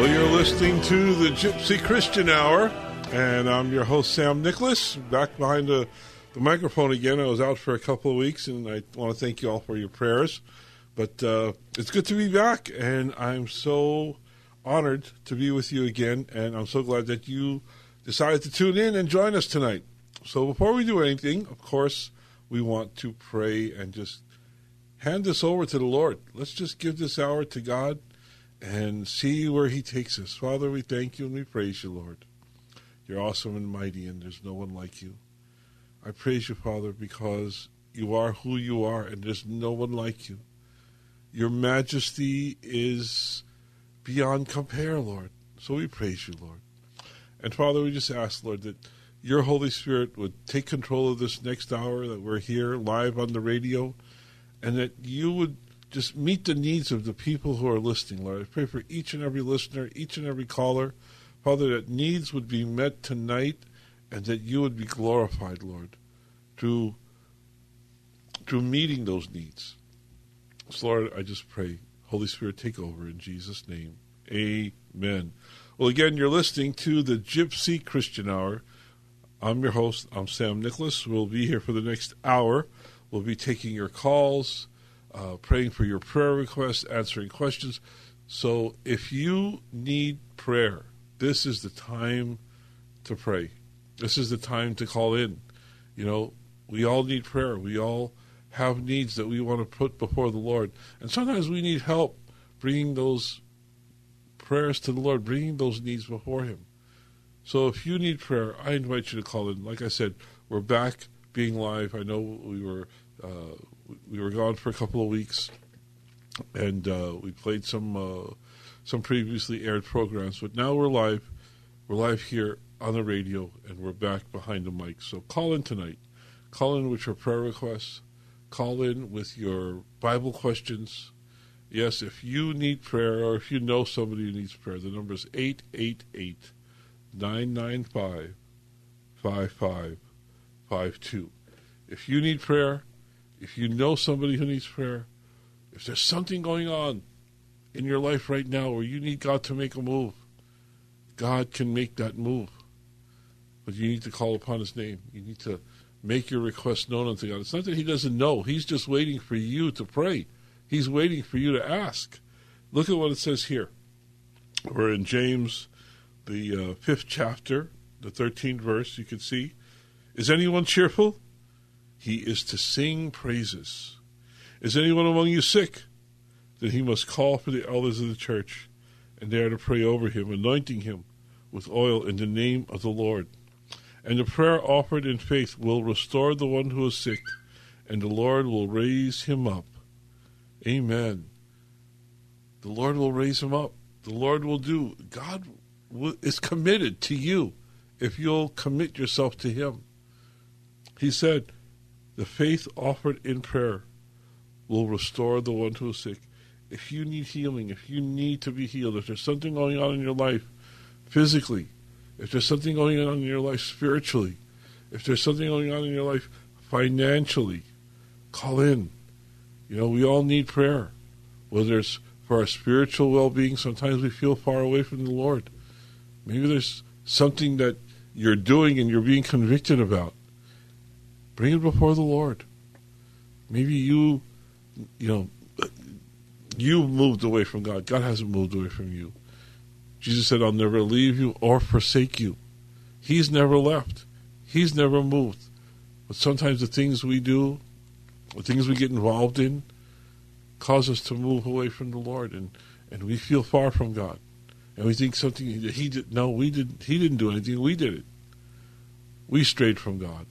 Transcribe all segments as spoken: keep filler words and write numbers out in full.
Well, you're listening to the Gypsy Christian Hour, and I'm your host, Sam Nicholas, back behind the, the microphone again. I was out for a couple of weeks, and I want to thank you all for your prayers. But uh, it's good to be back, and I'm so honored to be with you again, and I'm so glad that you decided to tune in and join us tonight. So before we do anything, of course, we want to pray and just hand this over to the Lord. Let's just give this hour to God and see where he takes us. Father, we thank you and we praise you, Lord. You're awesome and mighty, and there's no one like you. I praise you, Father, because you are who you are, and there's no one like you. Your majesty is beyond compare, Lord. So we praise you, Lord. And Father, we just ask, Lord, that your Holy Spirit would take control of this next hour, that we're here live on the radio, and that you would just meet the needs of the people who are listening, Lord. I pray for each and every listener, each and every caller, Father, that needs would be met tonight and that you would be glorified, Lord, through, through meeting those needs. So, Lord, I just pray, Holy Spirit, take over in Jesus' name. Amen. Well, again, you're listening to the Gypsy Christian Hour. I'm your host. I'm Sam Nicholas. We'll be here for the next hour. We'll be taking your calls, Uh, praying for your prayer requests, answering questions. So if you need prayer, this is the time to pray. This is the time to call in. You know, we all need prayer. We all have needs that we want to put before the Lord. And sometimes we need help bringing those prayers to the Lord, bringing those needs before him. So if you need prayer, I invite you to call in. Like I said, we're back being live. I know we were... Uh, We were gone for a couple of weeks, and uh, we played some uh, some previously aired programs. But now we're live. We're live here on the radio, and we're back behind the mic. So call in tonight. Call in with your prayer requests. Call in with your Bible questions. Yes, if you need prayer or if you know somebody who needs prayer, the number is eight eight eight, nine nine five, five five five two. If you need prayer, if you know somebody who needs prayer, if there's something going on in your life right now where you need God to make a move, God can make that move. But you need to call upon his name. You need to make your request known unto God. It's not that he doesn't know. He's just waiting for you to pray. He's waiting for you to ask. Look at what it says here. We're in James, the uh, fifth chapter, the thirteenth verse. You can see, is anyone cheerful? He is to sing praises. Is anyone among you sick? Then he must call for the elders of the church, and they are to pray over him, anointing him with oil in the name of the Lord. And the prayer offered in faith will restore the one who is sick, and the Lord will raise him up. Amen. The Lord will raise him up. The Lord will do. God is committed to you if you'll commit yourself to him. He said, the faith offered in prayer will restore the one who is sick. If you need healing, if you need to be healed, if there's something going on in your life physically, if there's something going on in your life spiritually, if there's something going on in your life financially, call in. You know, we all need prayer. Whether it's for our spiritual well-being, sometimes we feel far away from the Lord. Maybe there's something that you're doing and you're being convicted about. Bring it before the Lord. Maybe you, you know, you moved away from God. God hasn't moved away from you. Jesus said, I'll never leave you or forsake you. He's never left. He's never moved. But sometimes the things we do, the things we get involved in, cause us to move away from the Lord, and, and we feel far from God. And we think something that he did. No, we didn't. He didn't do anything. We did it. We strayed from God.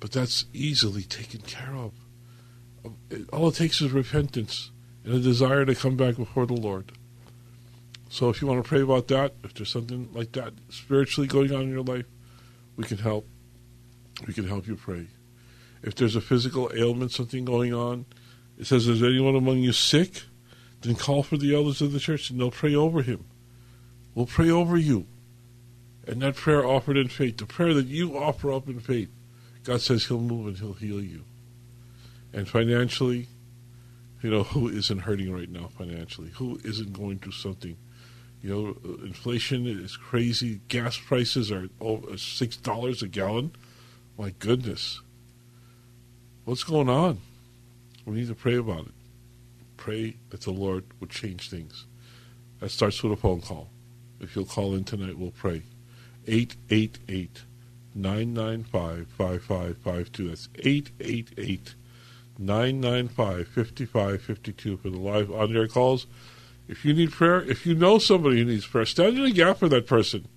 But that's easily taken care of. All it takes is repentance and a desire to come back before the Lord. So if you want to pray about that, if there's something like that spiritually going on in your life, we can help. We can help you pray. If there's a physical ailment, something going on, it says, is anyone among you sick? Then call for the elders of the church and they'll pray over him. We'll pray over you. And that prayer offered in faith, the prayer that you offer up in faith, God says he'll move and he'll heal you. And financially, you know, who isn't hurting right now financially? Who isn't going through something? You know, inflation is crazy. Gas prices are six dollars a gallon. My goodness. What's going on? We need to pray about it. Pray that the Lord would change things. That starts with a phone call. If you'll call in tonight, we'll pray. eight eight eight, nine nine five, five five five two. That's eight eight eight, nine nine five, five five five two for the live on-air calls. If you need prayer, if you know somebody who needs prayer, stand in the gap for that person.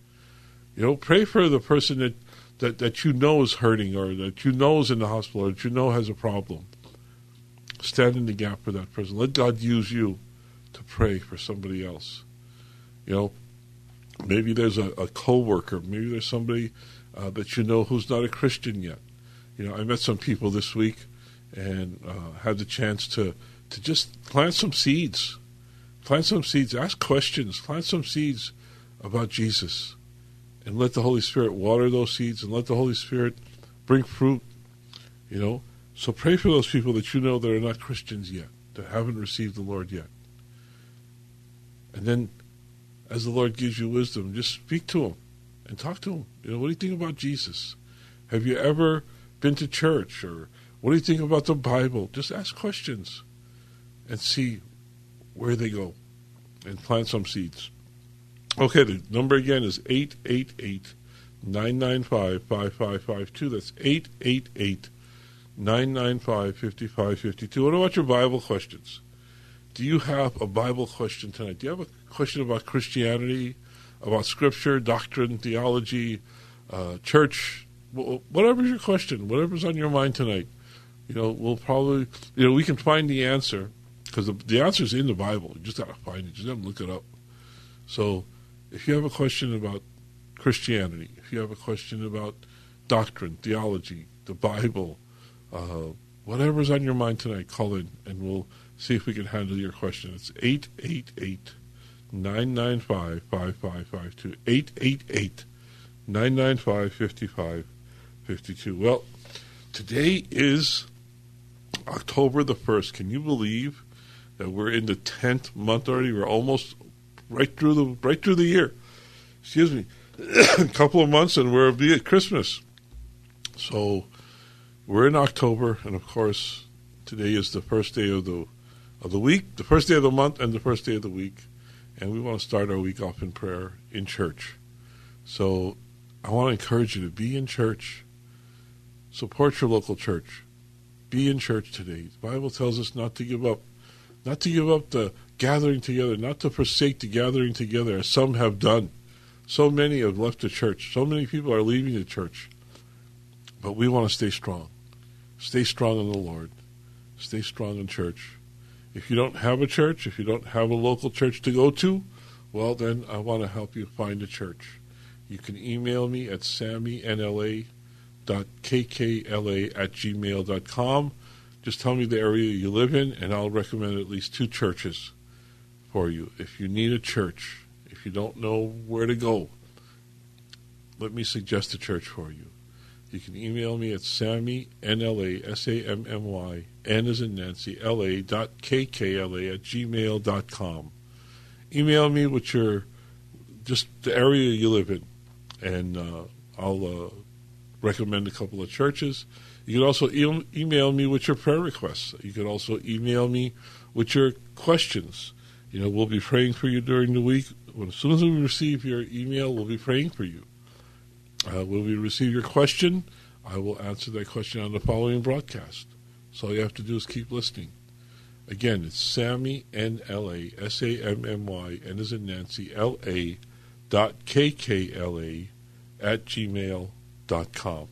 You know, pray for the person that, that, that you know is hurting, or that you know is in the hospital, or that you know has a problem. Stand in the gap for that person. Let God use you to pray for somebody else. You know, maybe there's a, a co-worker. Maybe there's somebody uh, that you know who's not a Christian yet. You know, I met some people this week and uh, had the chance to, to just plant some seeds. Plant some seeds. Ask questions. Plant some seeds about Jesus. And let the Holy Spirit water those seeds and let the Holy Spirit bring fruit, you know. So pray for those people that you know that are not Christians yet, that haven't received the Lord yet. And then, as the Lord gives you wisdom, just speak to them and talk to them. You know, what do you think about Jesus? Have you ever been to church? Or what do you think about the Bible? Just ask questions and see where they go and plant some seeds. Okay, the number again is eight eight eight, nine nine five, five five five two. That's eight eight eight, nine nine five, five five five two. What about your Bible questions? Do you have a Bible question tonight? Do you have a question about Christianity, about Scripture, doctrine, theology, uh, church? Whatever's your question, whatever's on your mind tonight, you know, we'll probably, you know, we can find the answer, because the, the answer's in the Bible. You just got to find it. You just got to look it up. So if you have a question about Christianity, if you have a question about doctrine, theology, the Bible, uh, whatever's on your mind tonight, call in and we'll see if we can handle your question. It's eight eight eight, nine nine five, five five five two. eight eight eight, nine nine five, five five five two. Well, today is October the first. Can you believe that we're in the tenth month already? We're almost right through the right through the year. Excuse me. A couple of months and we'll be at Christmas. So we're in October, and of course today is the first day of the of the week, the first day of the month, and the first day of the week. And we want to start our week off in prayer in church. So I want to encourage you to be in church. Support your local church. Be in church today. The Bible tells us not to give up, not to give up the gathering together, not to forsake the gathering together, as some have done. So many have left the church. So many people are leaving the church. But we want to stay strong. Stay strong in the Lord. Stay strong in church. If you don't have a church, if you don't have a local church to go to, well, then I want to help you find a church. You can email me at sammy n l a dot k k l a at gmail dot com. Just tell me the area you live in, and I'll recommend at least two churches for you. If you need a church, if you don't know where to go, let me suggest a church for you. You can email me at sammynla, S A M M Y, N as in Nancy, L-A dot K K L A at gmail dot com. Email me with your, just the area you live in, and uh, I'll uh, recommend a couple of churches. You can also e- email me with your prayer requests. You can also email me with your questions. You know, we'll be praying for you during the week. When, as soon as we receive your email, we'll be praying for you. Uh, when we receive your question, I will answer that question on the following broadcast. So all you have to do is keep listening. Again, it's Sammy N L A, S A M M Y, N as in Nancy, L A dot K K L A at gmail dot com.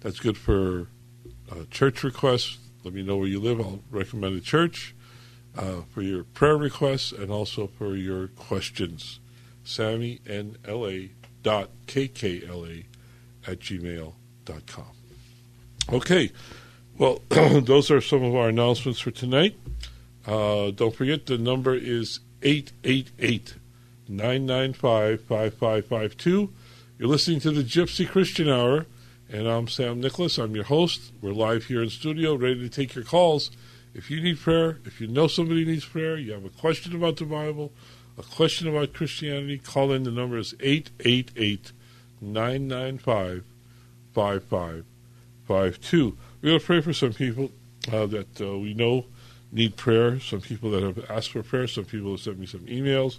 That's good for uh, church requests. Let me know where you live. I'll recommend a church uh, for your prayer requests and also for your questions. Sammy N L A dot K K L A at gmail dot com. Okay. Well, those are some of our announcements for tonight. Uh, don't forget, the number is eight eight eight, nine nine five, five five five two. You're listening to the Gypsy Christian Hour, and I'm Sam Nicholas. I'm your host. We're live here in studio, ready to take your calls. If you need prayer, if you know somebody needs prayer, you have a question about the Bible, a question about Christianity, call in. The number is eight eight eight, nine nine five, five five five two. We're going to pray for some people uh, that uh, we know need prayer, some people that have asked for prayer, some people have sent me some emails.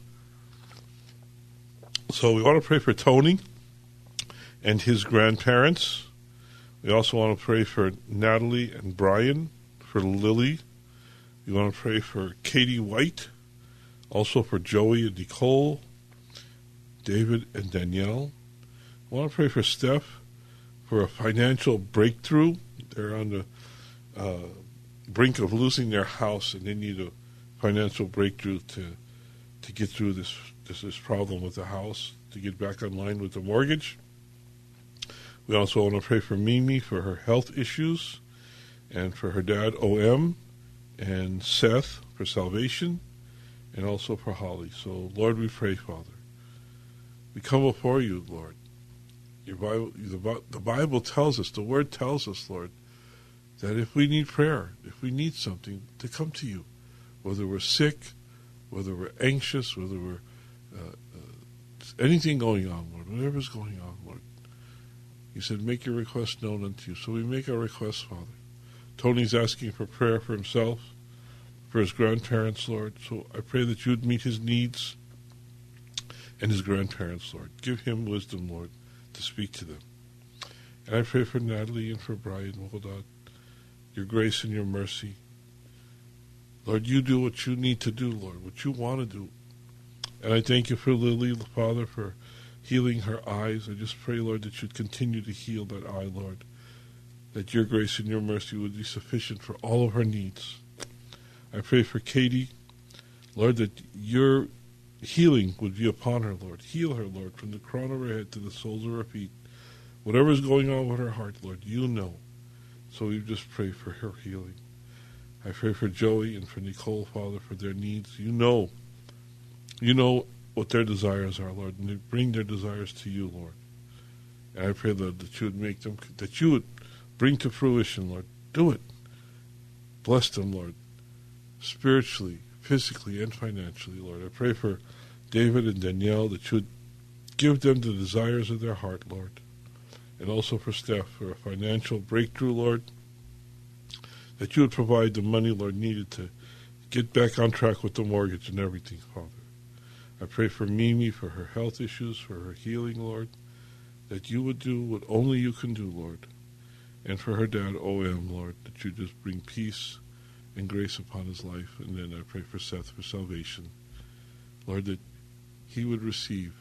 So we want to pray for Tony and his grandparents. We also want to pray for Natalie and Brian, for Lily. We want to pray for Katie White, also for Joey and Nicole, David and Danielle. We want to pray for Steph for a financial breakthrough. They're on the uh, brink of losing their house, and they need a financial breakthrough to to get through this, this this problem with the house, to get back on line with the mortgage. We also want to pray for Mimi for her health issues, and for her dad, O M, and Seth for salvation, and also for Holly. So, Lord, we pray, Father. We come before you, Lord. Your Bible, the Bible tells us, the Word tells us, Lord, that if we need prayer, if we need something, to come to you, whether we're sick, whether we're anxious, whether we're uh, uh, anything going on, Lord, whatever's going on, Lord. You said, make your request known unto you. So we make our request, Father. Tony's asking for prayer for himself, for his grandparents, Lord. So I pray that you'd meet his needs and his grandparents, Lord. Give him wisdom, Lord, to speak to them. And I pray for Natalie and for Brian, oh God, your grace and your mercy. Lord, you do what you need to do, Lord, what you want to do. And I thank you for Lily, Father, for healing her eyes. I just pray, Lord, that you'd continue to heal that eye, Lord, that your grace and your mercy would be sufficient for all of her needs. I pray for Katie, Lord, that your healing would be upon her, Lord. Heal her, Lord, from the crown of her head to the soles of her feet. Whatever is going on with her heart, Lord, you know. So we just pray for her healing. I pray for Joey and for Nicole, Father, for their needs. You know. You know what their desires are, Lord, and they bring their desires to you, Lord. And I pray, Lord, that you would make them, that you would bring to fruition, Lord. Do it. Bless them, Lord, spiritually, physically, and financially, Lord. I pray for David and Danielle, that you would give them the desires of their heart, Lord. And also for Steph, for a financial breakthrough, Lord, that you would provide the money, Lord, needed to get back on track with the mortgage and everything, Father. I pray for Mimi, for her health issues, for her healing, Lord, that you would do what only you can do, Lord. And for her dad, O M, Lord, that you just bring peace and grace upon his life. And then I pray for Seth for salvation, Lord, that he would receive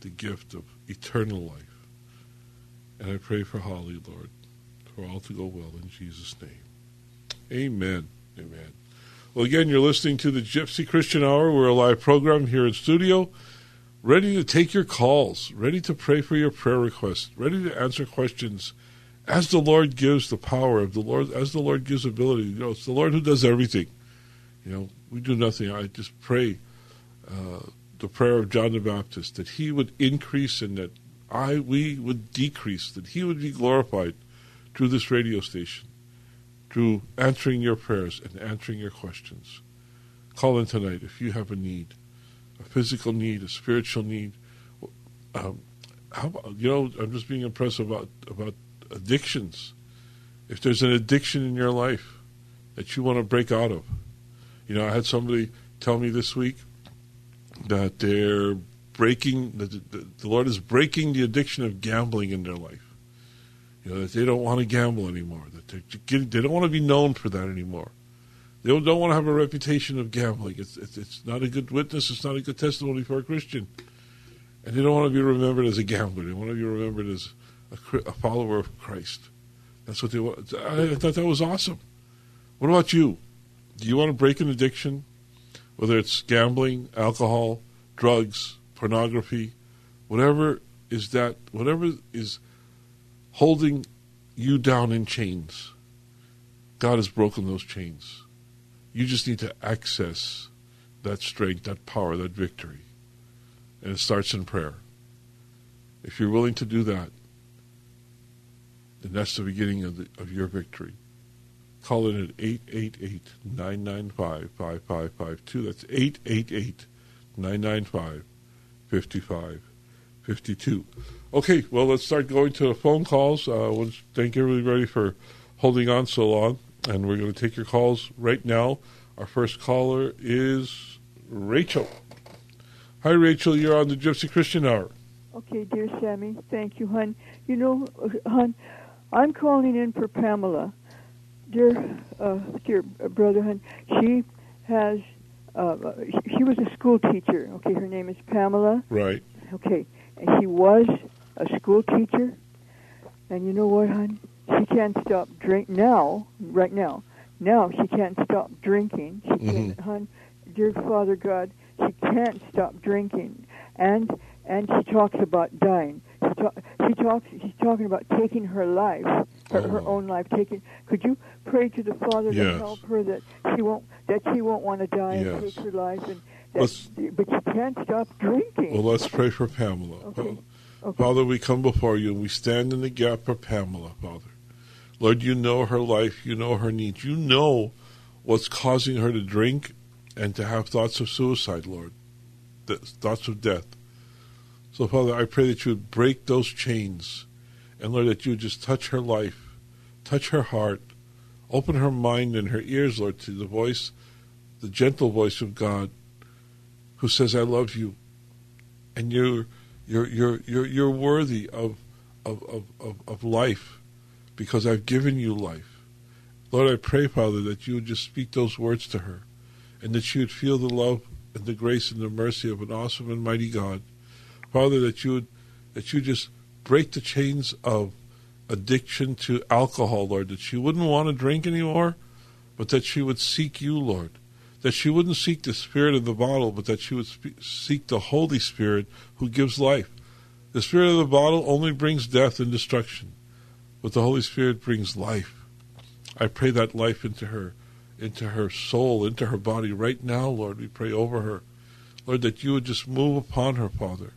the gift of eternal life. And I pray for Holly, Lord, for all to go well in Jesus' name. Amen. Amen. Well, again, you're listening to the Gypsy Christian Hour. We're a live program here in studio, ready to take your calls, ready to pray for your prayer requests, ready to answer questions as the Lord gives the power, of the Lord, as the Lord gives ability. You know, it's the Lord who does everything. You know, we do nothing. I just pray uh, the prayer of John the Baptist, that he would increase and that I, we would decrease, that he would be glorified through this radio station, through answering your prayers and answering your questions. Call in tonight if you have a need, a physical need, a spiritual need. Um, how about, you know, I'm just being impressed about about. addictions. If there's an addiction in your life that you want to break out of. You know, I had somebody tell me this week that they're breaking, that the, the Lord is breaking the addiction of gambling in their life. You know, that they don't want to gamble anymore, that they're getting, they don't want to be known for that anymore. They don't want to have a reputation of gambling. It's, it's it's not a good witness. It's not a good testimony for a Christian. And they don't want to be remembered as a gambler. They want to be remembered as a, a follower of Christ. That's what they want. I, I thought that was awesome. What about you? Do you want to break an addiction? Whether it's gambling, alcohol, drugs, pornography, whatever is that, whatever is holding you down in chains, God has broken those chains. You just need to access that strength, that power, that victory. And it starts in prayer. If you're willing to do that, then that's the beginning of, the, of your victory. Call in at eight eight eight, nine nine five, five five five two. That's eight eight eight, nine nine five, five five five two. Okay, well, let's start going to the phone calls. Uh, we'll thank everybody for holding on so long. And we're going to take your calls right now. Our first caller is Rachel. Hi, Rachel. You're on the Gypsy Christian Hour. Okay, dear Sammy. Thank you, hon. You know, hon, I'm calling in for Pamela. Dear uh, dear brother, hon, she has, uh, she was a school teacher. Okay, her name is Pamela. Right. Okay, and she was a school teacher. And you know what, hon? She can't stop drink now, right now. Now she can't stop drinking. She can't, mm-hmm. hon, dear Father God, she can't stop drinking. And and she talks about dying. She, talk, she talks. She's talking about taking her life, her, oh. her own life. Taking. Could you pray to the Father yes. to help her that she won't that she won't want to die yes. and take her life? And that, but she can't stop drinking. Well, let's pray for Pamela. Okay. Okay. Father, we come before you and we stand in the gap for Pamela, Father. Lord, you know her life, you know her needs, you know what's causing her to drink and to have thoughts of suicide, Lord, th- thoughts of death. So, Father, I pray that you would break those chains, and, Lord, that you would just touch her life, touch her heart, open her mind and her ears, Lord, to the voice, the gentle voice of God who says, I love you, and you're, you're, you're, you're, you're worthy of, of, of, of, of life, because I've given you life. Lord, I pray, Father, that you would just speak those words to her, and that she would feel the love and the grace and the mercy of an awesome and mighty God. Father, that you would that you just break the chains of addiction to alcohol, Lord, that she wouldn't want to drink anymore, but that she would seek you, Lord, that she wouldn't seek the spirit of the bottle, but that she would spe- seek the Holy Spirit who gives life. The spirit of the bottle only brings death and destruction. But the Holy Spirit brings life. I pray that life into her, into her soul, into her body right now, Lord. We pray over her. Lord, that you would just move upon her, Father.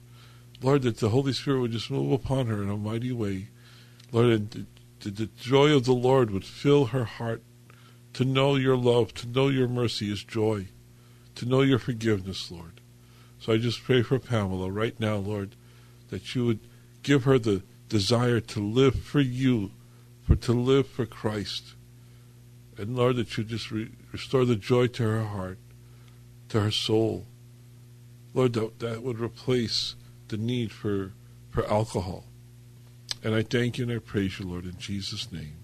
Lord, that the Holy Spirit would just move upon her in a mighty way. Lord, and the, the joy of the Lord would fill her heart. To know your love, to know your mercy is joy. To know your forgiveness, Lord. So I just pray for Pamela right now, Lord, that you would give her the desire to live for you, for to live for Christ. And Lord, that you just re- restore the joy to her heart, to her soul. Lord, that, that would replace the need for, for alcohol. And I thank you and I praise you, Lord, in Jesus' name.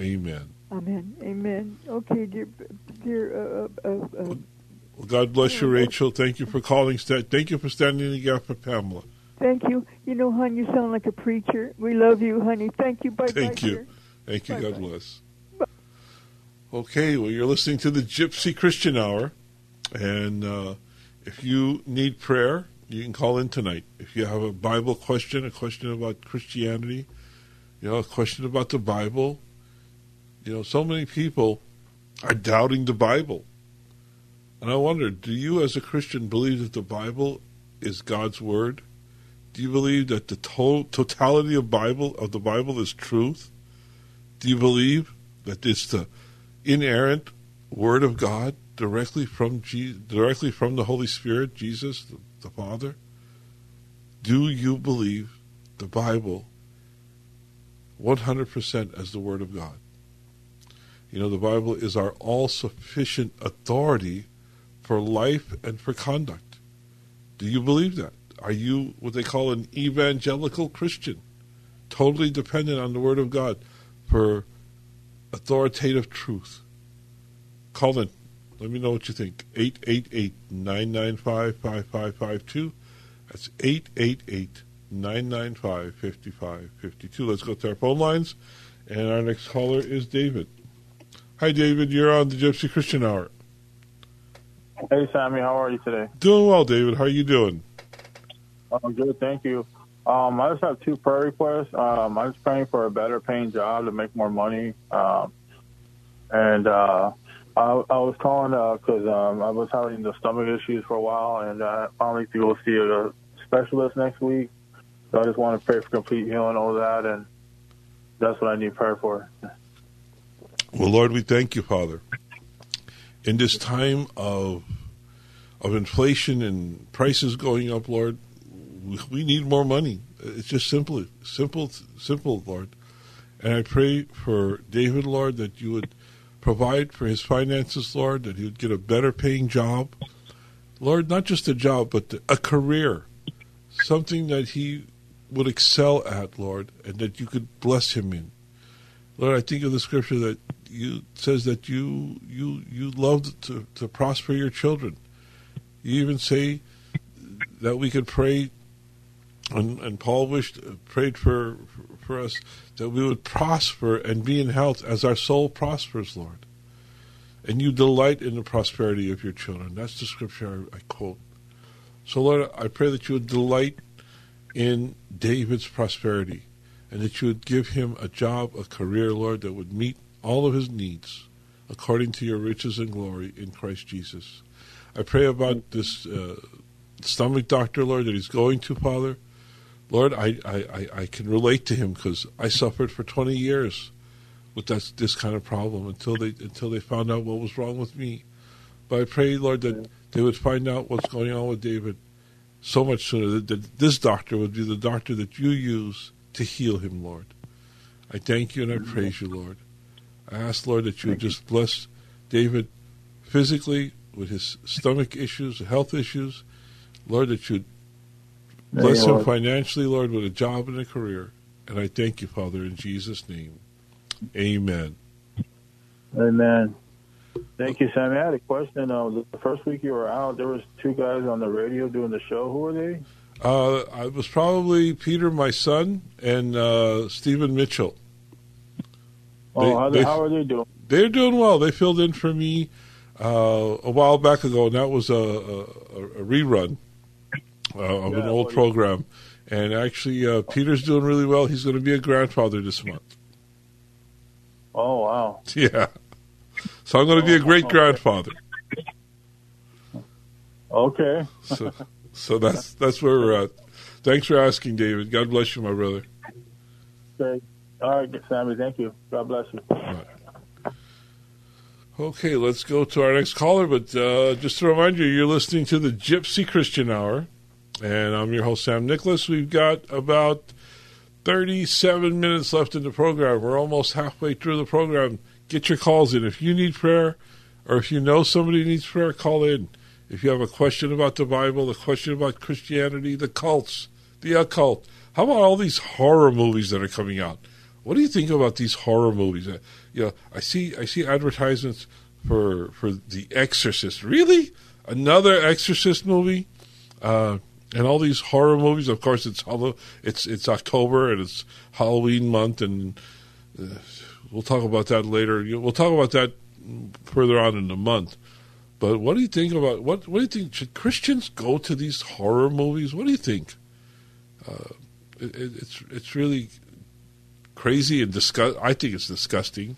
Amen. Amen. Amen. Okay, dear... dear uh, uh, uh, well, God bless you, Rachel. Thank you for calling. Thank you for standing in the gap for Pamela. Thank you. You know, hon, you sound like a preacher. We love you, honey. Thank you. Bye, Thank bye, you. Dear. Thank you. Bye, God bye. Bless. Bye. Okay, well, you're listening to the Gypsy Christian Hour. And uh, if you need prayer, you can call in tonight. If you have a Bible question, a question about Christianity, you know, a question about the Bible. You know, so many people are doubting the Bible. And I wonder, do you as a Christian believe that the Bible is God's Word? Do you believe that the to- totality of Bible of the Bible is truth? Do you believe that it's the inerrant Word of God directly from Je- directly from the Holy Spirit, Jesus, the, the Father? Do you believe the Bible one hundred percent as the Word of God? You know, the Bible is our all-sufficient authority for life and for conduct. Do you believe that? Are you what they call an evangelical Christian, totally dependent on the Word of God for authoritative truth? Call in. Let me know what you think. eight eight eight, nine nine five, five five five two. That's eight eight eight, nine nine five, five five five two. Let's go to our phone lines. And our next caller is David. Hi, David. You're on the Gypsy Christian Hour. Hey, Sammy. How are you today? Doing well, David. How are you doing? I'm good. Thank you. Um, I just have two prayer requests. Um, I'm just praying for a better paying job to make more money. Um, and uh, I, I was calling because uh, um, I was having the stomach issues for a while, and I finally need to go see a specialist next week. So I just want to pray for complete healing, all that, and that's what I need prayer for. Well, Lord, we thank you, Father. In this time of of inflation and prices going up, Lord, we need more money. It's just simple, simple, simple, Lord. And I pray for David, Lord, that you would provide for his finances, Lord, that he would get a better paying job. Lord, not just a job, but a career, something that he would excel at, Lord, and that you could bless him in. Lord, I think of the scripture that you says that you you you love to, to prosper your children. You even say that we could pray, And, and Paul wished, prayed for, for for us that we would prosper and be in health as our soul prospers, Lord. And you delight in the prosperity of your children. That's the scripture I, I quote. So, Lord, I pray that you would delight in David's prosperity and that you would give him a job, a career, Lord, that would meet all of his needs according to your riches and glory in Christ Jesus. I pray about this uh, stomach doctor, Lord, that he's going to, Father. Lord, I, I, I can relate to him because I suffered for twenty years with this, this kind of problem until they until they found out what was wrong with me. But I pray, Lord, that they would find out what's going on with David so much sooner, that this doctor would be the doctor that you use to heal him, Lord. I thank you and I praise you, Lord. I ask, Lord, that you would just bless David physically with his stomach issues, health issues. Lord, that you'd bless him financially, Lord, with a job and a career. And I thank you, Father, in Jesus' name. Amen. Amen. Thank you, Sam. I had a question. Uh, the first week you were out, there was two guys on the radio doing the show. Who were they? Uh, I was probably Peter, my son, and uh, Stephen Mitchell. Oh, they, how, they, how are they doing? They're doing well. They filled in for me uh, a while back ago, and that was a, a, a rerun. Uh, of yeah, an old well, program, and actually uh, Peter's doing really well. He's going to be a grandfather this month. Oh, wow. Yeah. So I'm going to oh, be a great-grandfather. Okay. so so that's that's where we're at. Thanks for asking, David. God bless you, my brother. Okay. All right, Sammy, thank you. God bless you. Right. Okay, let's go to our next caller, but uh, just a reminder, you're listening to the Gypsy Christian Hour. And I'm your host, Sam Nicholas. We've got about thirty-seven minutes left in the program. We're almost halfway through the program. Get your calls in. If you need prayer or if you know somebody needs prayer, call in. If you have a question about the Bible, a question about Christianity, the cults, the occult. How about all these horror movies that are coming out? What do you think about these horror movies? You know, I see I see advertisements for for The Exorcist. Really? Another Exorcist movie? Uh And all these horror movies, of course, it's it's it's October and it's Halloween month, and uh, we'll talk about that later. We'll talk about that further on in the month. But what do you think about what? What do you think? Should Christians go to these horror movies? What do you think? Uh, it, it's it's really crazy and disgust. I think it's disgusting.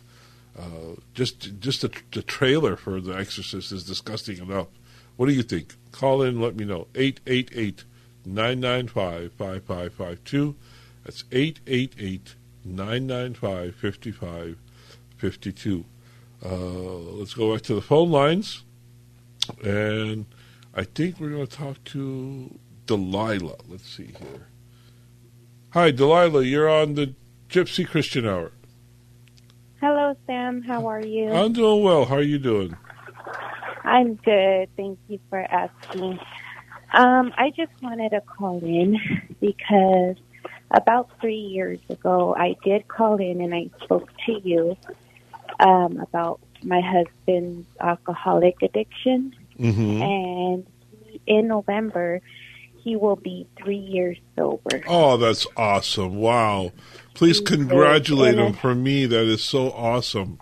Uh, just just the, the trailer for The Exorcist is disgusting enough. What do you think? Call in, let me know. eight eight eight, nine nine five, five five five two. That's eight eight eight, nine nine five, five five five two. Uh, let's go back to the phone lines. And I think we're going to talk to Delilah. Let's see here. Hi, Delilah. You're on the Gypsy Christian Hour. Hello, Sam. How are you? I'm doing well. How are you doing? I'm good. Thank you for asking. Um, I just wanted to call in because about three years ago, I did call in and I spoke to you um, about my husband's alcoholic addiction. Mm-hmm. And he, in November, he will be three years sober. Oh, that's awesome. Wow. Please He's congratulate him for me. That is so awesome.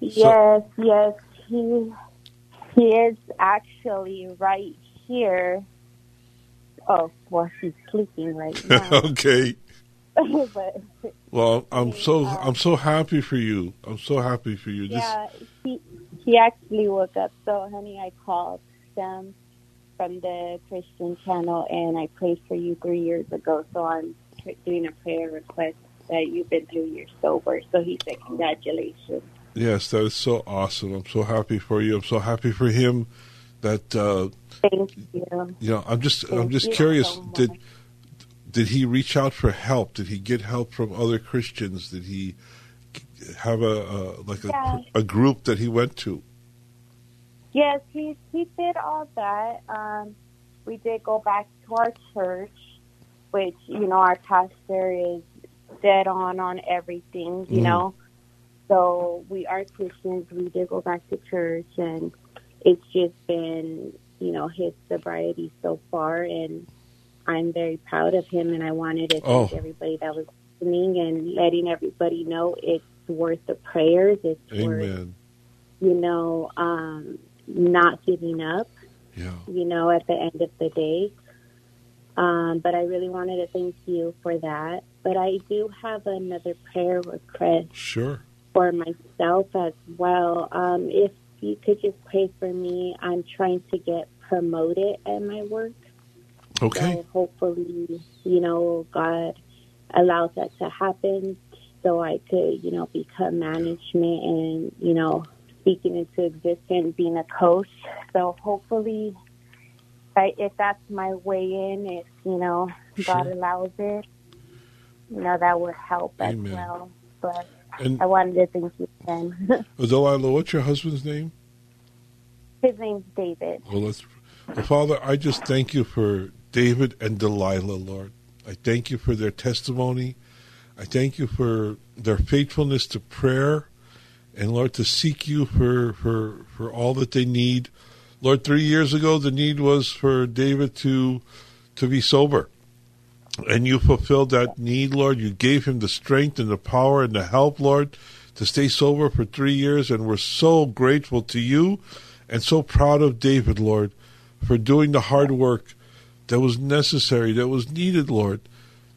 Yes, so- yes. He, he is actually right here. Oh, well, she's sleeping right now. Okay. But, well, I'm so uh, I'm so happy for you. I'm so happy for you. Yeah, this... he he actually woke up. So, honey, I called Sam from the Christian channel, and I prayed for you three years ago. So I'm doing a prayer request that you've been three years sober. So he said, congratulations. Yes, that is so awesome. I'm so happy for you. I'm so happy for him. That uh, thank you. You know, I'm just thank I'm just curious. So did Did he reach out for help? Did he get help from other Christians? Did he have a, a like a, yeah. a group that he went to? Yes, he he did all that. Um, we did go back to our church, which, you know, our pastor is dead on on everything, you mm. know. So we are Christians. We did go back to church, and it's just been, you know, his sobriety so far, and I'm very proud of him, and I wanted to thank oh. everybody that was listening and letting everybody know it's worth the prayers. It's Amen. worth, you know, um, not giving up, yeah. you know, at the end of the day. Um, but I really wanted to thank you for that. But I do have another prayer request sure. for myself as well. Um, if you could just pray for me, I'm trying to get promoted at my work. Okay. So hopefully, you know, God allows that to happen so I could, you know, become management and, you know, speaking into existence, being a coach. So hopefully, right, if that's my way in, if, you know, God sure. allows it, you know, that would help Amen. as well. But and I wanted to thank you again. Delilah, what's your husband's name? His name's David. Well, let's, well, Father, I just thank you for David and Delilah, Lord. I thank you for their testimony. I thank you for their faithfulness to prayer. And, Lord, to seek you for, for, for all that they need. Lord, three years ago, the need was for David to to be sober. And you fulfilled that need, Lord. You gave him the strength and the power and the help, Lord, to stay sober for three years. And we're so grateful to you and so proud of David, Lord, for doing the hard work that was necessary, that was needed, Lord,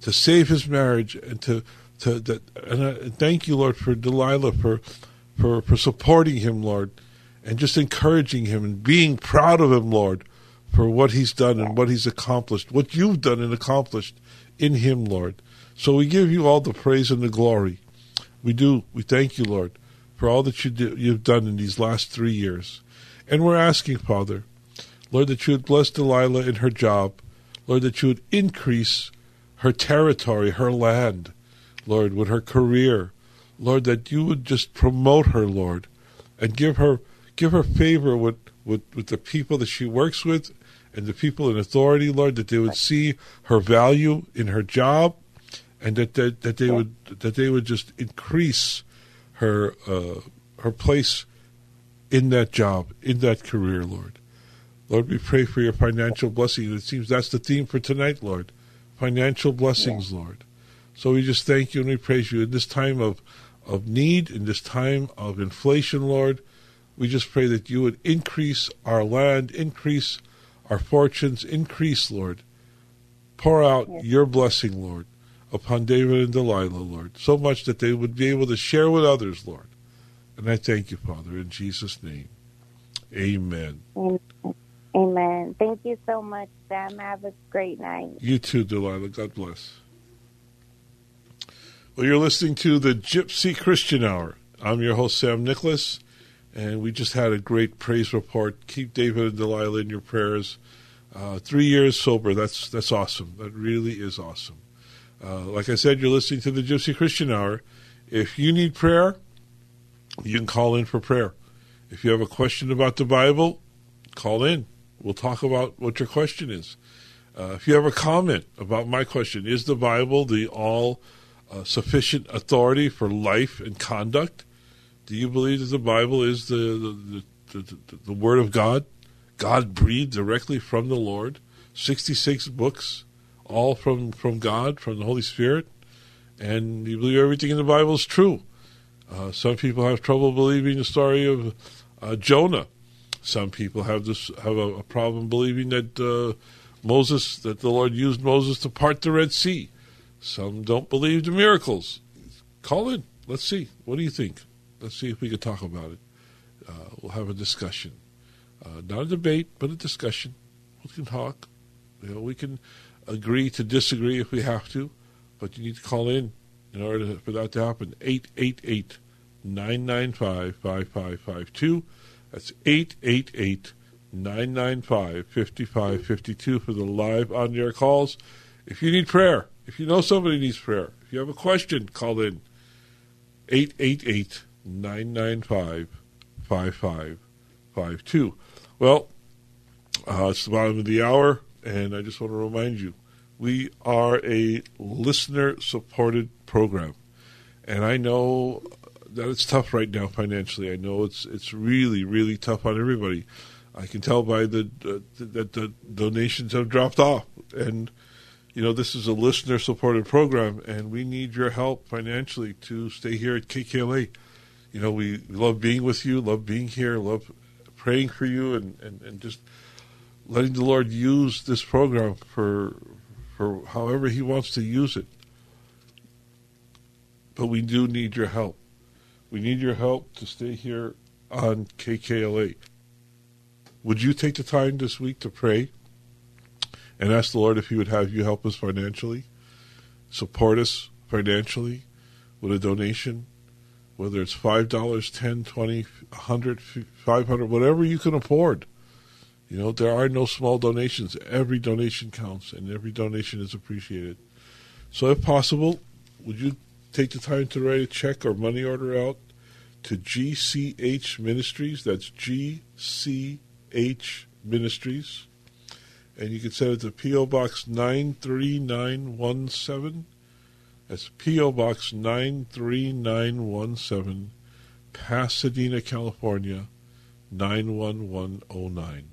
to save his marriage. And to, to that, and I thank you, Lord, for Delilah, for, for, for supporting him, Lord, and just encouraging him and being proud of him, Lord, for what he's done and what he's accomplished, what you've done and accomplished in him, Lord. So we give you all the praise and the glory. We do. We thank you, Lord, for all that you do, you've done in these last three years. And we're asking, Father, Lord, that you would bless Delilah in her job. Lord, that you would increase her territory, her land, Lord, with her career. Lord, that you would just promote her, Lord, and give her give her favor with, with, with the people that she works with and the people in authority, Lord, that they would see her value in her job, and that, that, that they would that they would just increase her uh, her place in that job, in that career, Lord. Lord, we pray for your financial blessing. It seems that's the theme for tonight, Lord. Financial blessings, yeah. Lord. So we just thank you and we praise you. In this time of, of need, in this time of inflation, Lord, we just pray that you would increase our land, increase our fortunes, increase, Lord. Pour out yeah. your blessing, Lord, upon David and Delilah, Lord, so much that they would be able to share with others, Lord. And I thank you, Father, in Jesus' name. Amen. Amen. Amen. Thank you so much, Sam. Have a great night. You too, Delilah. God bless. Well, you're listening to the Gypsy Christian Hour. I'm your host, Sam Nicholas, and we just had a great praise report. Keep David and Delilah in your prayers. Uh, three years sober. That's that's awesome. That really is awesome. Uh, like I said, you're listening to the Gypsy Christian Hour. If you need prayer, you can call in for prayer. If you have a question about the Bible, call in. We'll talk about what your question is. Uh, if you have a comment about my question, is the Bible the all-sufficient uh, authority for life and conduct? Do you believe that the Bible is the the, the, the, the Word of God? God breathed directly from the Lord. sixty-six books, all from, from God, from the Holy Spirit. And you believe everything in the Bible is true. Uh, some people have trouble believing the story of uh, Jonah. Some people have this have a, a problem believing that uh, Moses, that the Lord used Moses to part the Red Sea. Some don't believe the miracles. Call in. Let's see. What do you think? Let's see if we can talk about it. Uh, we'll have a discussion. Uh, not a debate, but a discussion. We can talk. You know, we can agree to disagree if we have to, but you need to call in in order to, for that to happen. eight eight eight, nine nine five, five five five two. That's eight eight eight, nine nine five, five five five two for the live on-air calls. If you need prayer, if you know somebody needs prayer, if you have a question, call in. eight eight eight, nine nine five, five five five two. Well, uh, it's the bottom of the hour, and I just want to remind you, we are a listener-supported program. And I know that it's tough right now financially. I know it's it's really, really tough on everybody. I can tell by the uh, that the donations have dropped off. And, you know, this is a listener-supported program, and we need your help financially to stay here at K K L A. You know, we love being with you, love being here, love praying for you, and, and, and just letting the Lord use this program for for however he wants to use it. But we do need your help. We need your help to stay here on K K L A. Would you take the time this week to pray and ask the Lord if he would have you help us financially, support us financially with a donation, whether it's five dollars, ten dollars, twenty dollars, one hundred dollars, five hundred dollars, whatever you can afford. You know, there are no small donations. Every donation counts, and every donation is appreciated. So if possible, would you take the time to write a check or money order out to G C H Ministries? That's G C H Ministries. And you can send it to P O. Box nine three nine one seven. That's P O. Box nine three nine one seven, Pasadena, California, nine one one oh nine.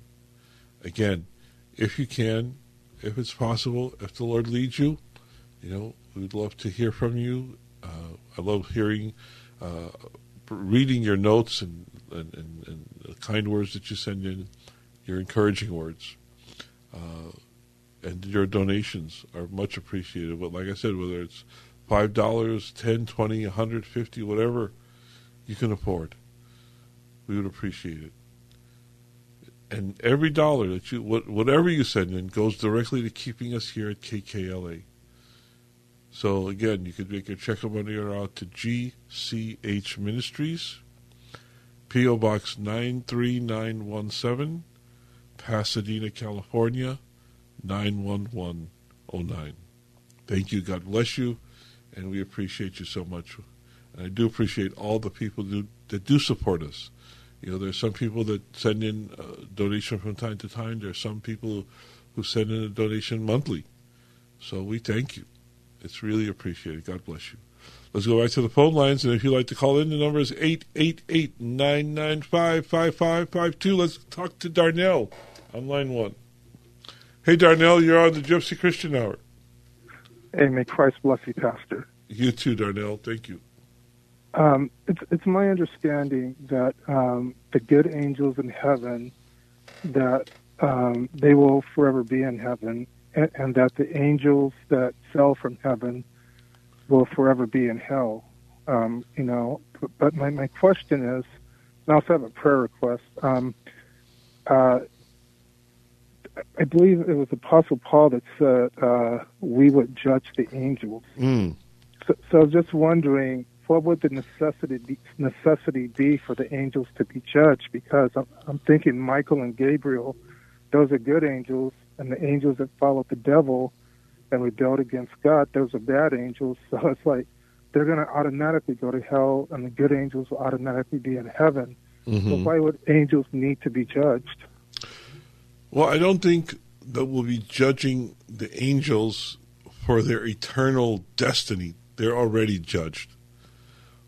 Again, if you can, if it's possible, if the Lord leads you, you know, we'd love to hear from you. Uh, I love hearing, uh, reading your notes and, and, and, and the kind words that you send in, your encouraging words. Uh, and your donations are much appreciated. But like I said, whether it's five dollars, ten dollars, twenty dollars, one hundred fifty dollars, whatever you can afford, we would appreciate it. And every dollar that you, whatever you send in, goes directly to keeping us here at K K L A. So again, you could make your check or money order out to G C H Ministries, P O. Box nine three nine one seven, Pasadena, California, nine one one oh nine. Thank you. God bless you, and we appreciate you so much. And I do appreciate all the people do, that do support us. You know, there's some people that send in a donation from time to time. There's some people who send in a donation monthly. So we thank you. It's really appreciated. God bless you. Let's go back to the phone lines, and if you'd like to call in, the number is eight eight eight, nine nine five, five five five two. Let's talk to Darnell on line one. Hey, Darnell, you're on the Gypsy Christian Hour. Hey, may Christ bless you, Pastor. You too, Darnell. Thank you. Um, it's, it's my understanding that um, the good angels in heaven, that um, they will forever be in heaven, and, and that the angels that fell from heaven will forever be in hell. Um, you know, but my, my question is, and I also have a prayer request. Um, uh, I believe it was Apostle Paul that said uh, we would judge the angels. Mm. So, so I was just wondering, what would the necessity be, necessity be for the angels to be judged? Because I'm, I'm thinking Michael and Gabriel, those are good angels, and the angels that followed the devil and rebelled against God, those are bad angels. So it's like they're going to automatically go to hell, and the good angels will automatically be in heaven. Mm-hmm. So why would angels need to be judged? Well, I don't think that we'll be judging the angels for their eternal destiny. They're already judged.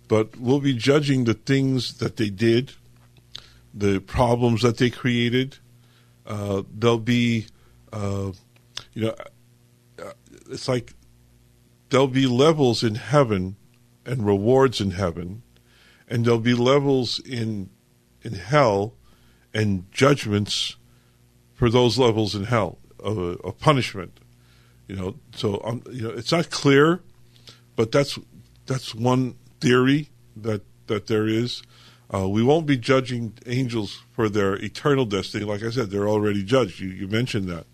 But we'll be judging the things that they did, the problems that they created. Uh, they'll be, uh, you know, it's like there'll be levels in heaven and rewards in heaven, and there'll be levels in in hell and judgments for those levels in hell of, of punishment. You know, so um, you know, it's not clear, but that's that's one theory that that there is. Uh, we won't be judging angels for their eternal destiny. Like I said, they're already judged. You, you mentioned that.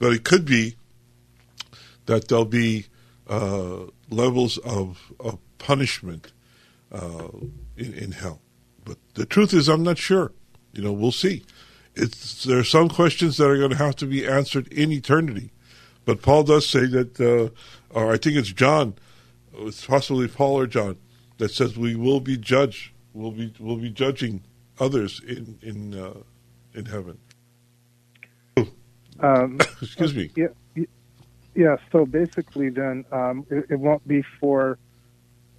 But it could be that there'll be uh, levels of, of punishment uh, in, in hell. But the truth is, I'm not sure. You know, we'll see. It's, there are some questions that are going to have to be answered in eternity. But Paul does say that, uh, or I think it's John, it's possibly Paul or John, that says we will be judged. We'll be we'll be judging others in in uh, in heaven. Um, Excuse me. Yeah, yeah. So basically, then um, it, it won't be for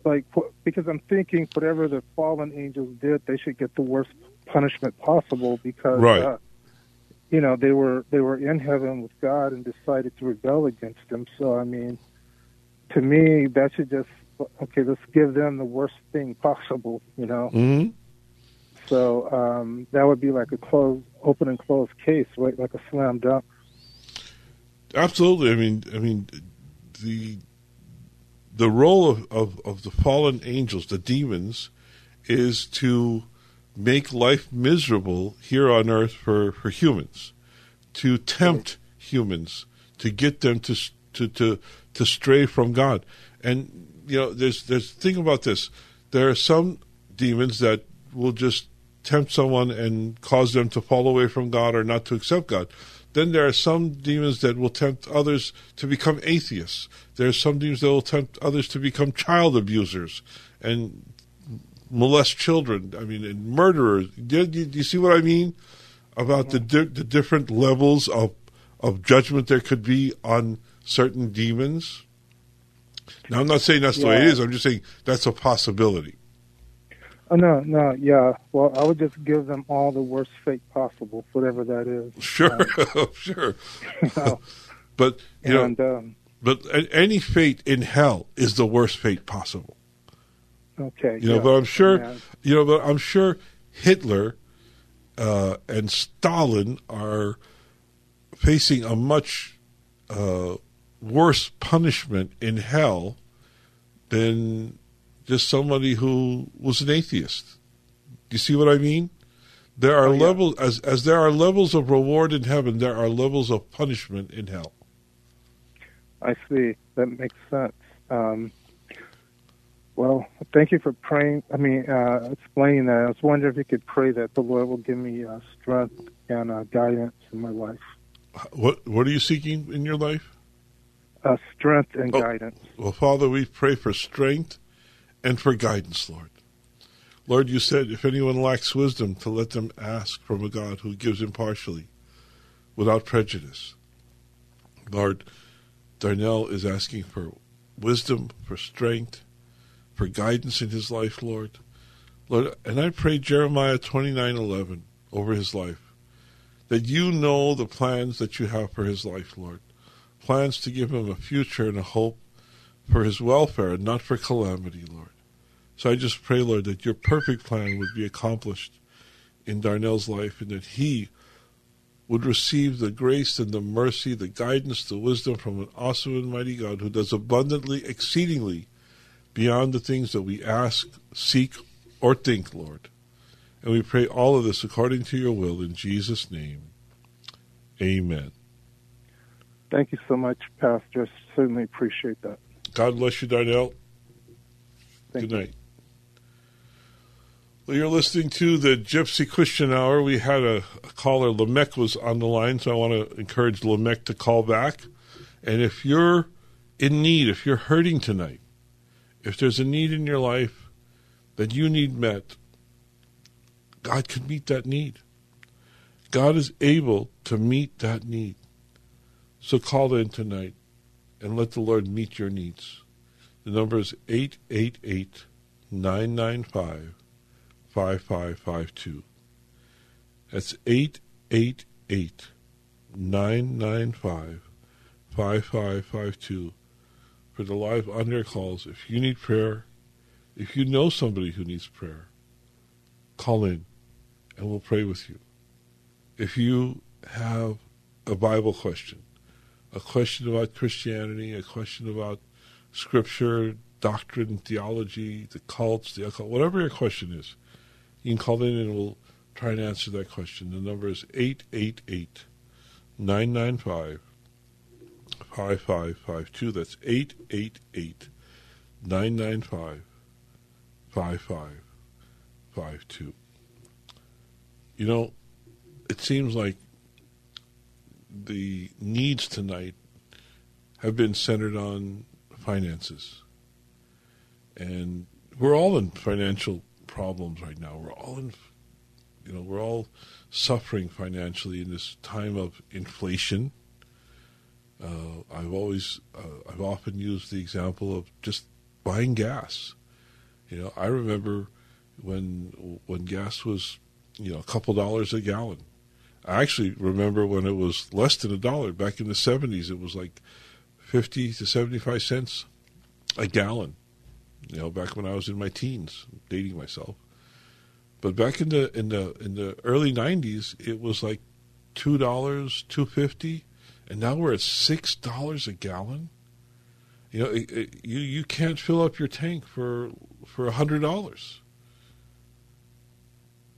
like because I'm thinking whatever the fallen angels did, they should get the worst punishment possible because right. uh, you know they were they were in heaven with God and decided to rebel against Him. So I mean, to me, that should just okay, let's give them the worst thing possible, you know. Mm-hmm. So um, that would be like a close, open and closed case, right? Like a slam dunk. Absolutely. I mean, I mean, the the role of, of, of the fallen angels, the demons, is to make life miserable here on earth for, for humans, to tempt humans, to get them to to to, to stray from God, and. You know, there's there's think about this. There are some demons that will just tempt someone and cause them to fall away from God or not to accept God. Then there are some demons that will tempt others to become atheists. There are some demons that will tempt others to become child abusers and molest children. I mean, and murderers. Do, do, do you see what I mean about yeah. the the different levels of of judgment there could be on certain demons? Now, I'm not saying that's the yeah. way it is. I'm just saying that's a possibility. Oh, no, no, yeah. Well, I would just give them all the worst fate possible, whatever that is. Sure, um, sure. You know, but, you and, know, um, but any fate in hell is the worst fate possible. Okay. You know, yeah, but I'm sure, yeah. you know, but I'm sure Hitler uh, and Stalin are facing a much, uh, worse punishment in hell than just somebody who was an atheist. Do you see what I mean? There are oh, yeah. levels as as there are levels of reward in heaven, there are levels of punishment in hell. I see. That makes sense. Um, well, thank you for praying. I mean, uh, explaining that. I was wondering if you could pray that the Lord will give me uh, strength and uh, guidance in my life. What What are you seeking in your life? Uh, strength and oh, guidance. Well, Father, we pray for strength and for guidance, Lord. Lord, you said if anyone lacks wisdom, to let them ask from a God who gives impartially, without prejudice. Lord, Darnell is asking for wisdom, for strength, for guidance in his life, Lord. Lord, and I pray Jeremiah twenty-nine eleven over his life, that you know the plans that you have for his life, Lord. Plans to give him a future and a hope for his welfare and not for calamity, Lord. So I just pray, Lord, that your perfect plan would be accomplished in Darnell's life and that he would receive the grace and the mercy, the guidance, the wisdom from an awesome and mighty God who does abundantly, exceedingly, beyond the things that we ask, seek, or think, Lord. And we pray all of this according to your will in Jesus' name. Amen. Thank you so much, Pastor. Certainly appreciate that. God bless you, Darnell. Thank Good night. You. Well, you're listening to the Gypsy Christian Hour. We had a, a caller, Lamech, was on the line, so I want to encourage Lamech to call back. And if you're in need, if you're hurting tonight, if there's a need in your life that you need met, God can meet that need. God is able to meet that need. So call in tonight and let the Lord meet your needs. The number is eight eight eight, nine nine five, five five five two. That's eight eight eight, nine nine five, five five five two for the live on-air calls. If you need prayer, if you know somebody who needs prayer, call in and we'll pray with you. If you have a Bible question, a question about Christianity, a question about Scripture, doctrine, theology, the cults, the occult, whatever your question is, you can call in and we'll try and answer that question. The number is eight eight eight, nine nine five, five five five two. That's eight eight eight, nine nine five, five five five two. You know, it seems like the needs tonight have been centered on finances. And we're all in financial problems right now. We're all in, you know, we're all suffering financially in this time of inflation. Uh, I've always, uh, I've often used the example of just buying gas. You know, I remember when when gas was, you know, a couple dollars a gallon. I actually remember when it was less than a dollar. Back in the seventies, it was like fifty to seventy-five cents a gallon, you know, back when I was in my teens, dating myself. But back in the in the in the early nineties, it was like two dollars, two fifty, and now we're at six dollars a gallon. You know, it, it, you you can't fill up your tank for for one hundred dollars.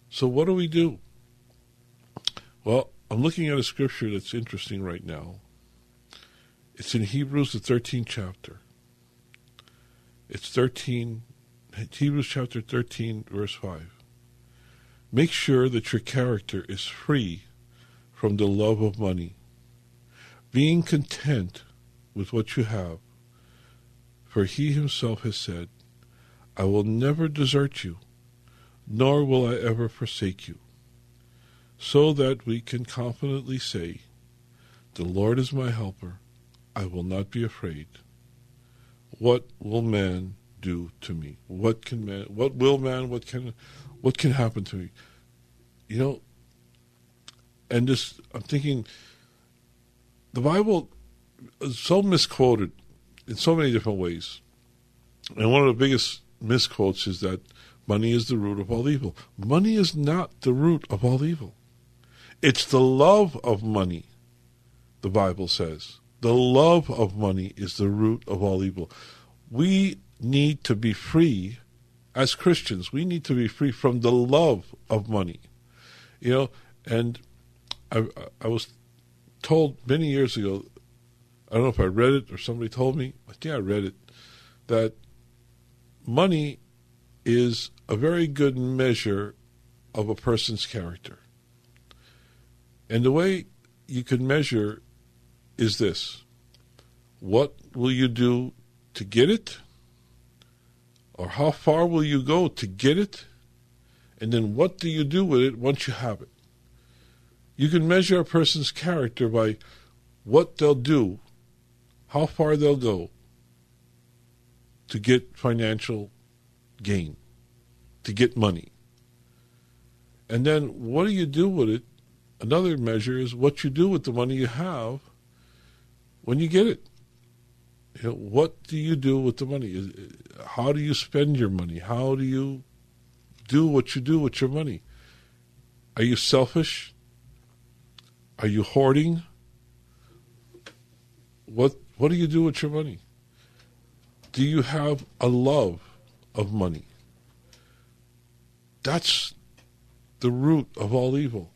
So what do we do? Well, I'm looking at a scripture that's interesting right now. It's in Hebrews, the thirteenth chapter. It's thirteen, Hebrews chapter thirteen, verse five. Make sure that your character is free from the love of money, being content with what you have. For he himself has said, I will never desert you, nor will I ever forsake you. So that we can confidently say, the Lord is my helper, I will not be afraid. What will man do to me? What can man, what will man, what can, what can happen to me? You know, and just, I'm thinking, the Bible is so misquoted in so many different ways. And one of the biggest misquotes is that money is the root of all evil. Money is not the root of all evil. It's the love of money, the Bible says. The love of money is the root of all evil. We need to be free as Christians. We need to be free from the love of money. You know, and I, I was told many years ago, I don't know if I read it or somebody told me, I think I read it, that money is a very good measure of a person's character. And the way you can measure is this. What will you do to get it? Or how far will you go to get it? And then what do you do with it once you have it? You can measure a person's character by what they'll do, how far they'll go to get financial gain, to get money. And then what do you do with it? Another measure is what you do with the money you have when you get it. You know, what do you do with the money? How do you spend your money? How do you do what you do with your money? Are you selfish? Are you hoarding? What what do you do with your money? Do you have a love of money? That's the root of all evil.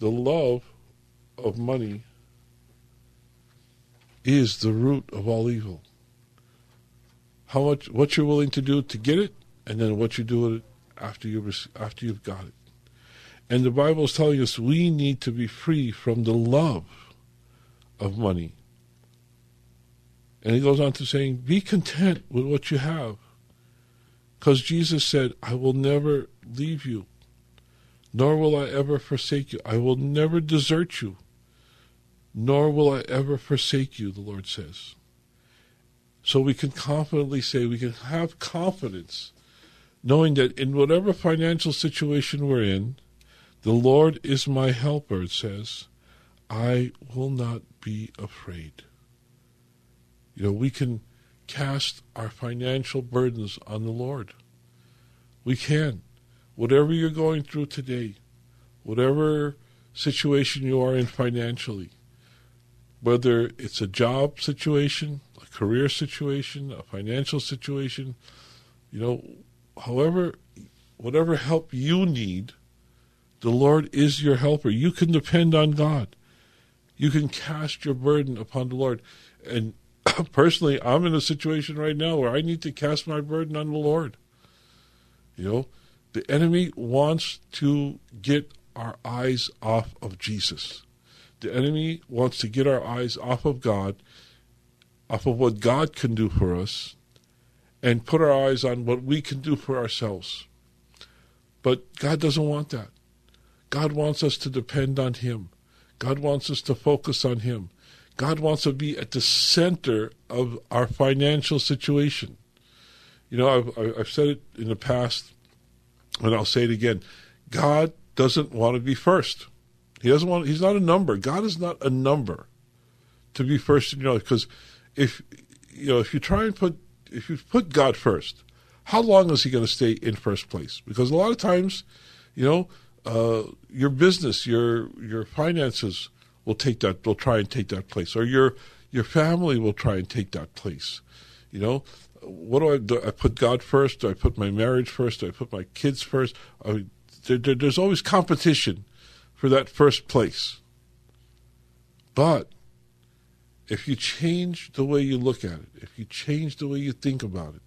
The love of money is the root of all evil. How much, what you're willing to do to get it, and then what you do with it after you've after you've got it. And the Bible is telling us we need to be free from the love of money. And he goes on to saying, be content with what you have, because Jesus said, I will never leave you, nor will I ever forsake you. I will never desert you, nor will I ever forsake you, the Lord says. So we can confidently say we can have confidence, knowing that in whatever financial situation we're in, the Lord is my helper, it says. I will not be afraid. You know, we can cast our financial burdens on the Lord. We can. Whatever you're going through today, whatever situation you are in financially, whether it's a job situation, a career situation, a financial situation, you know, however, whatever help you need, the Lord is your helper. You can depend on God. You can cast your burden upon the Lord. And personally, I'm in a situation right now where I need to cast my burden on the Lord. You know, the enemy wants to get our eyes off of Jesus. The enemy wants to get our eyes off of God, off of what God can do for us, and put our eyes on what we can do for ourselves. But God doesn't want that. God wants us to depend on Him. God wants us to focus on Him. God wants to be at the center of our financial situation. You know, I've, I've said it in the past, and I'll say it again. God doesn't want to be first. He doesn't want. He's not a number. God is not a number to be first in your life. Because if you know, if you try and put, if you put God first, how long is He going to stay in first place? Because a lot of times, you know, uh, your business, your your finances will take that. Will try and take that place, or your your family will try and take that place. You know. What do I do? I put God first. Do I put my marriage first? Do I put my kids first? I, there, there, there's always competition for that first place. But if you change the way you look at it, if you change the way you think about it,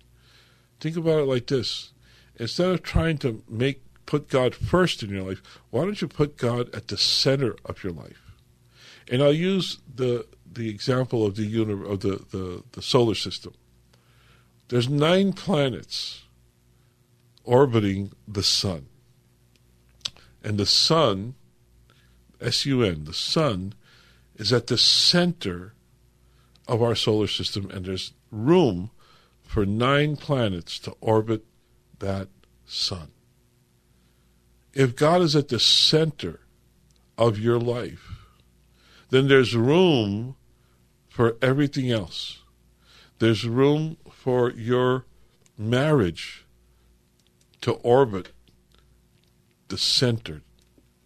think about it like this. Instead of trying to make put God first in your life, why don't you put God at the center of your life? And I'll use the the example of the universe, of the, the, the solar system. There's nine planets orbiting the sun. And the sun, S U N, the sun, is at the center of our solar system, and there's room for nine planets to orbit that sun. If God is at the center of your life, then there's room for everything else. There's room for your marriage to orbit the center.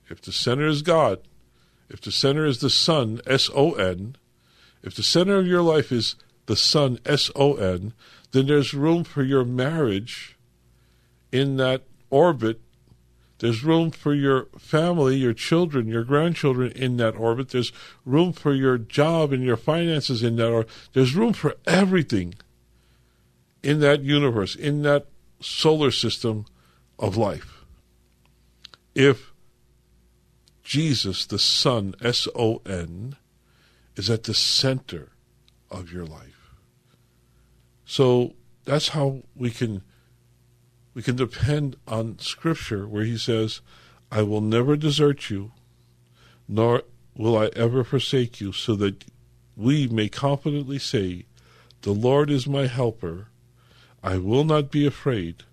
If the center is God, if the center is the sun, S O N, if the center of your life is the sun, S O N, then there's room for your marriage in that orbit. There's room for your family, your children, your grandchildren in that orbit. There's room for your job and your finances in that orbit. There's room for everything in that universe, in that solar system of life. If Jesus, the Son, S O N, is at the center of your life. So that's how we can We can depend on Scripture where He says, I will never desert you, nor will I ever forsake you, so that we may confidently say, the Lord is my helper. I will not be afraid.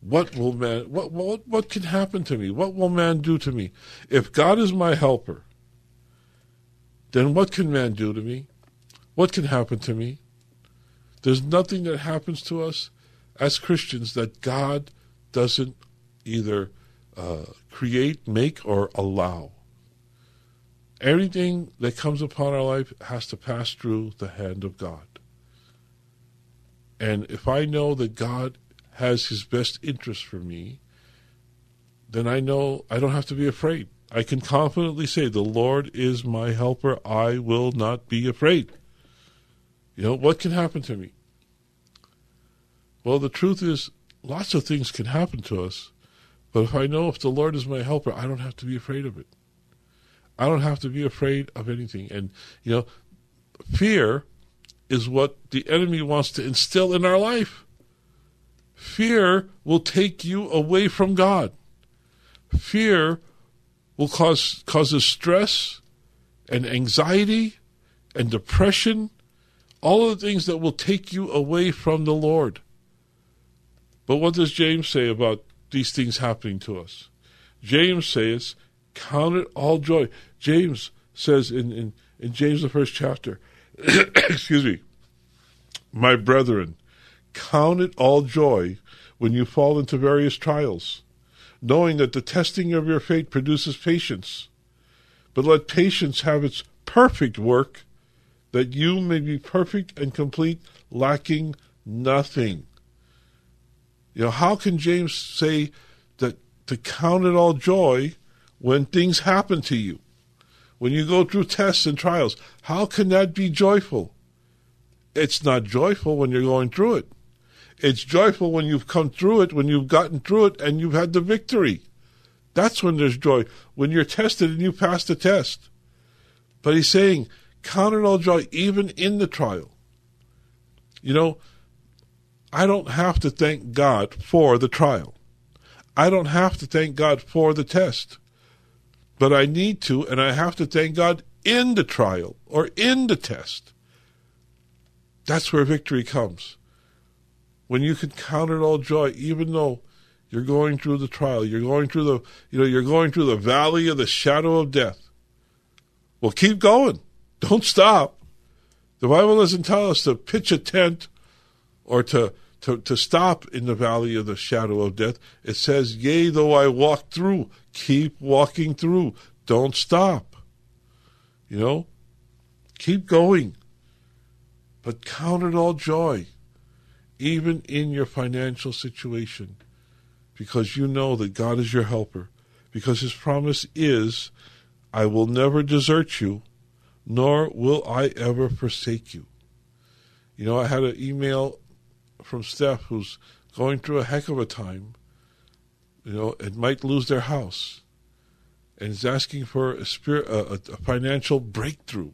What will man, what, what, what can happen to me? What will man do to me? If God is my helper, then what can man do to me? What can happen to me? There's nothing that happens to us as Christians that God doesn't either uh, create, make, or allow. Everything that comes upon our life has to pass through the hand of God. And if I know that God has His best interest for me, then I know I don't have to be afraid. I can confidently say, the Lord is my helper. I will not be afraid. You know, what can happen to me? Well, the truth is, lots of things can happen to us, but if I know if the Lord is my helper, I don't have to be afraid of it. I don't have to be afraid of anything. And, you know, fear is what the enemy wants to instill in our life. Fear will take you away from God. Fear will cause causes stress and anxiety and depression. all of the things that will take you away from the Lord. But what does James say about these things happening to us? James says, count it all joy. James says in, in, in James the first chapter, excuse me, my brethren, count it all joy when you fall into various trials, knowing that the testing of your faith produces patience. But let patience have its perfect work, that you may be perfect and complete, lacking nothing. You know, how can James say that to count it all joy when things happen to you, when you go through tests and trials? How can that be joyful? It's not joyful when you're going through it. It's joyful when you've come through it, when you've gotten through it, and you've had the victory. That's when there's joy, when you're tested and you pass the test. But he's saying, count it all joy, even in the trial. You know, I don't have to thank God for the trial. I don't have to thank God for the test. But I need to, and I have to thank God in the trial or in the test. That's where victory comes. When you can count it all joy, even though you're going through the trial, you're going through the, you know, you're going through the valley of the shadow of death. Well, keep going. Don't stop. The Bible doesn't tell us to pitch a tent or to, to, to stop in the valley of the shadow of death. It says, yea, though I walk through, keep walking through. Don't stop. You know, keep going. But count it all joy, even in your financial situation, because you know that God is your helper, because his promise is, I will never desert you, nor will I ever forsake you. You know, I had an email from Steph, who's going through a heck of a time, you know, and might lose their house, and is asking for a, spirit, a, a financial breakthrough.